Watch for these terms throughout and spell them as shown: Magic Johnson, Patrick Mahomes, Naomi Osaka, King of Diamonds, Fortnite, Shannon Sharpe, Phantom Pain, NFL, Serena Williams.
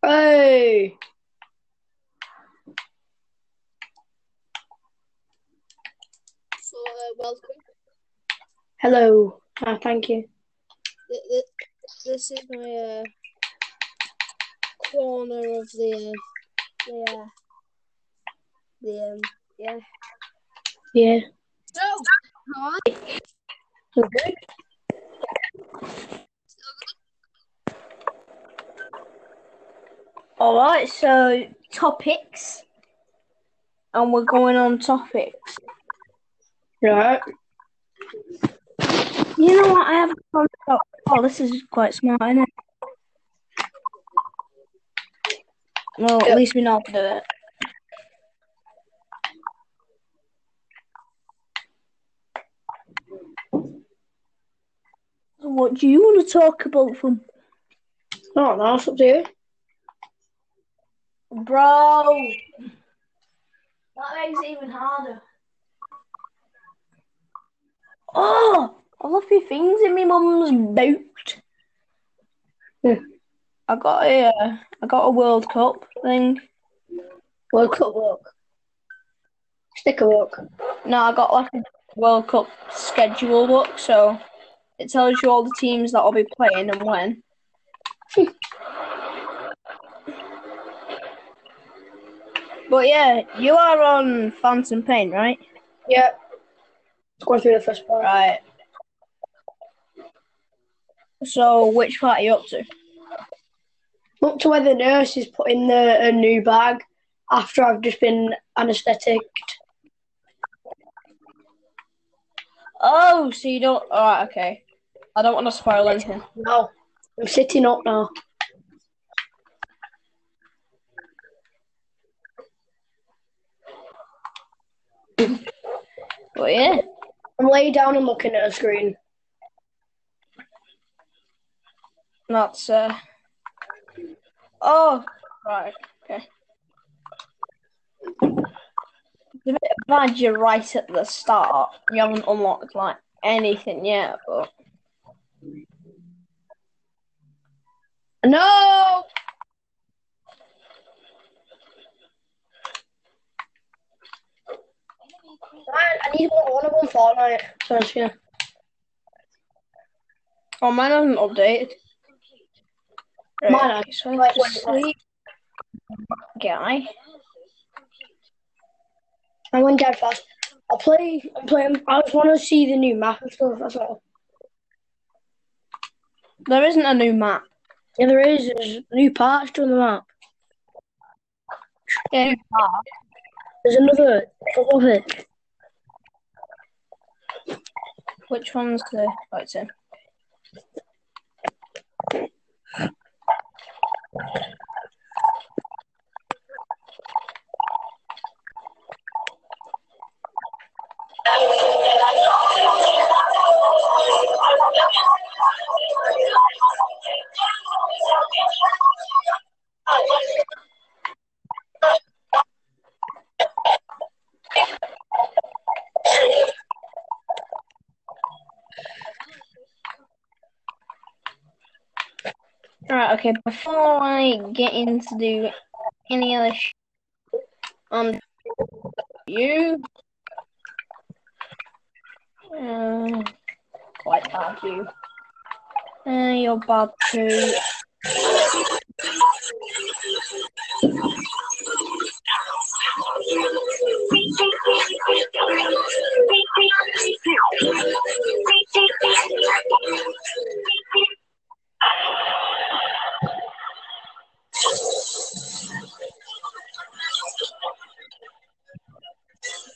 Hey! So, welcome. Hello. Ah, thank you. This is my corner of the. So, how are you? Still good? Alright, so topics. And we're going on topics. Right. You know what? I have a concept. Oh, this is quite smart, isn't it? Well, at least we know how to do it. What do you want to talk about from? I don't know, it's up to you. Bro, that makes it even harder. Oh, I left my things in my mum's boot. Yeah. I got a World Cup thing. World Cup walk. Sticker walk. No, I got like a World Cup schedule book, so it tells you all the teams that I'll be playing and when. But yeah, you are on Phantom Pain, right? Yeah. Going through the first part. Right. So, which part are you up to? Up to where the nurse is putting a new bag after I've just been anaesthetic. Oh, so you don't... Alright, okay. I don't want to spoil anything. No. I'm sitting up now. But yeah. I'm laying down and looking at a screen. That's, Oh! Right, okay. It's a bit bad you're right at the start. You haven't unlocked, like, anything yet, but... No! I need one of them Fortnite. So, yeah. Oh, mine hasn't updated. Right. Mine has. So like, sleep. Guy. I went dead fast. I'm playing. I just want to see the new map and stuff. That's all. There isn't a new map. Yeah, there is. There's new parts to the map. Yeah. There's another. I love it. Which one's the right in? Alright, okay, before I get into do any other you. Quite bad, you. You're bad too.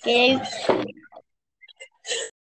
Games.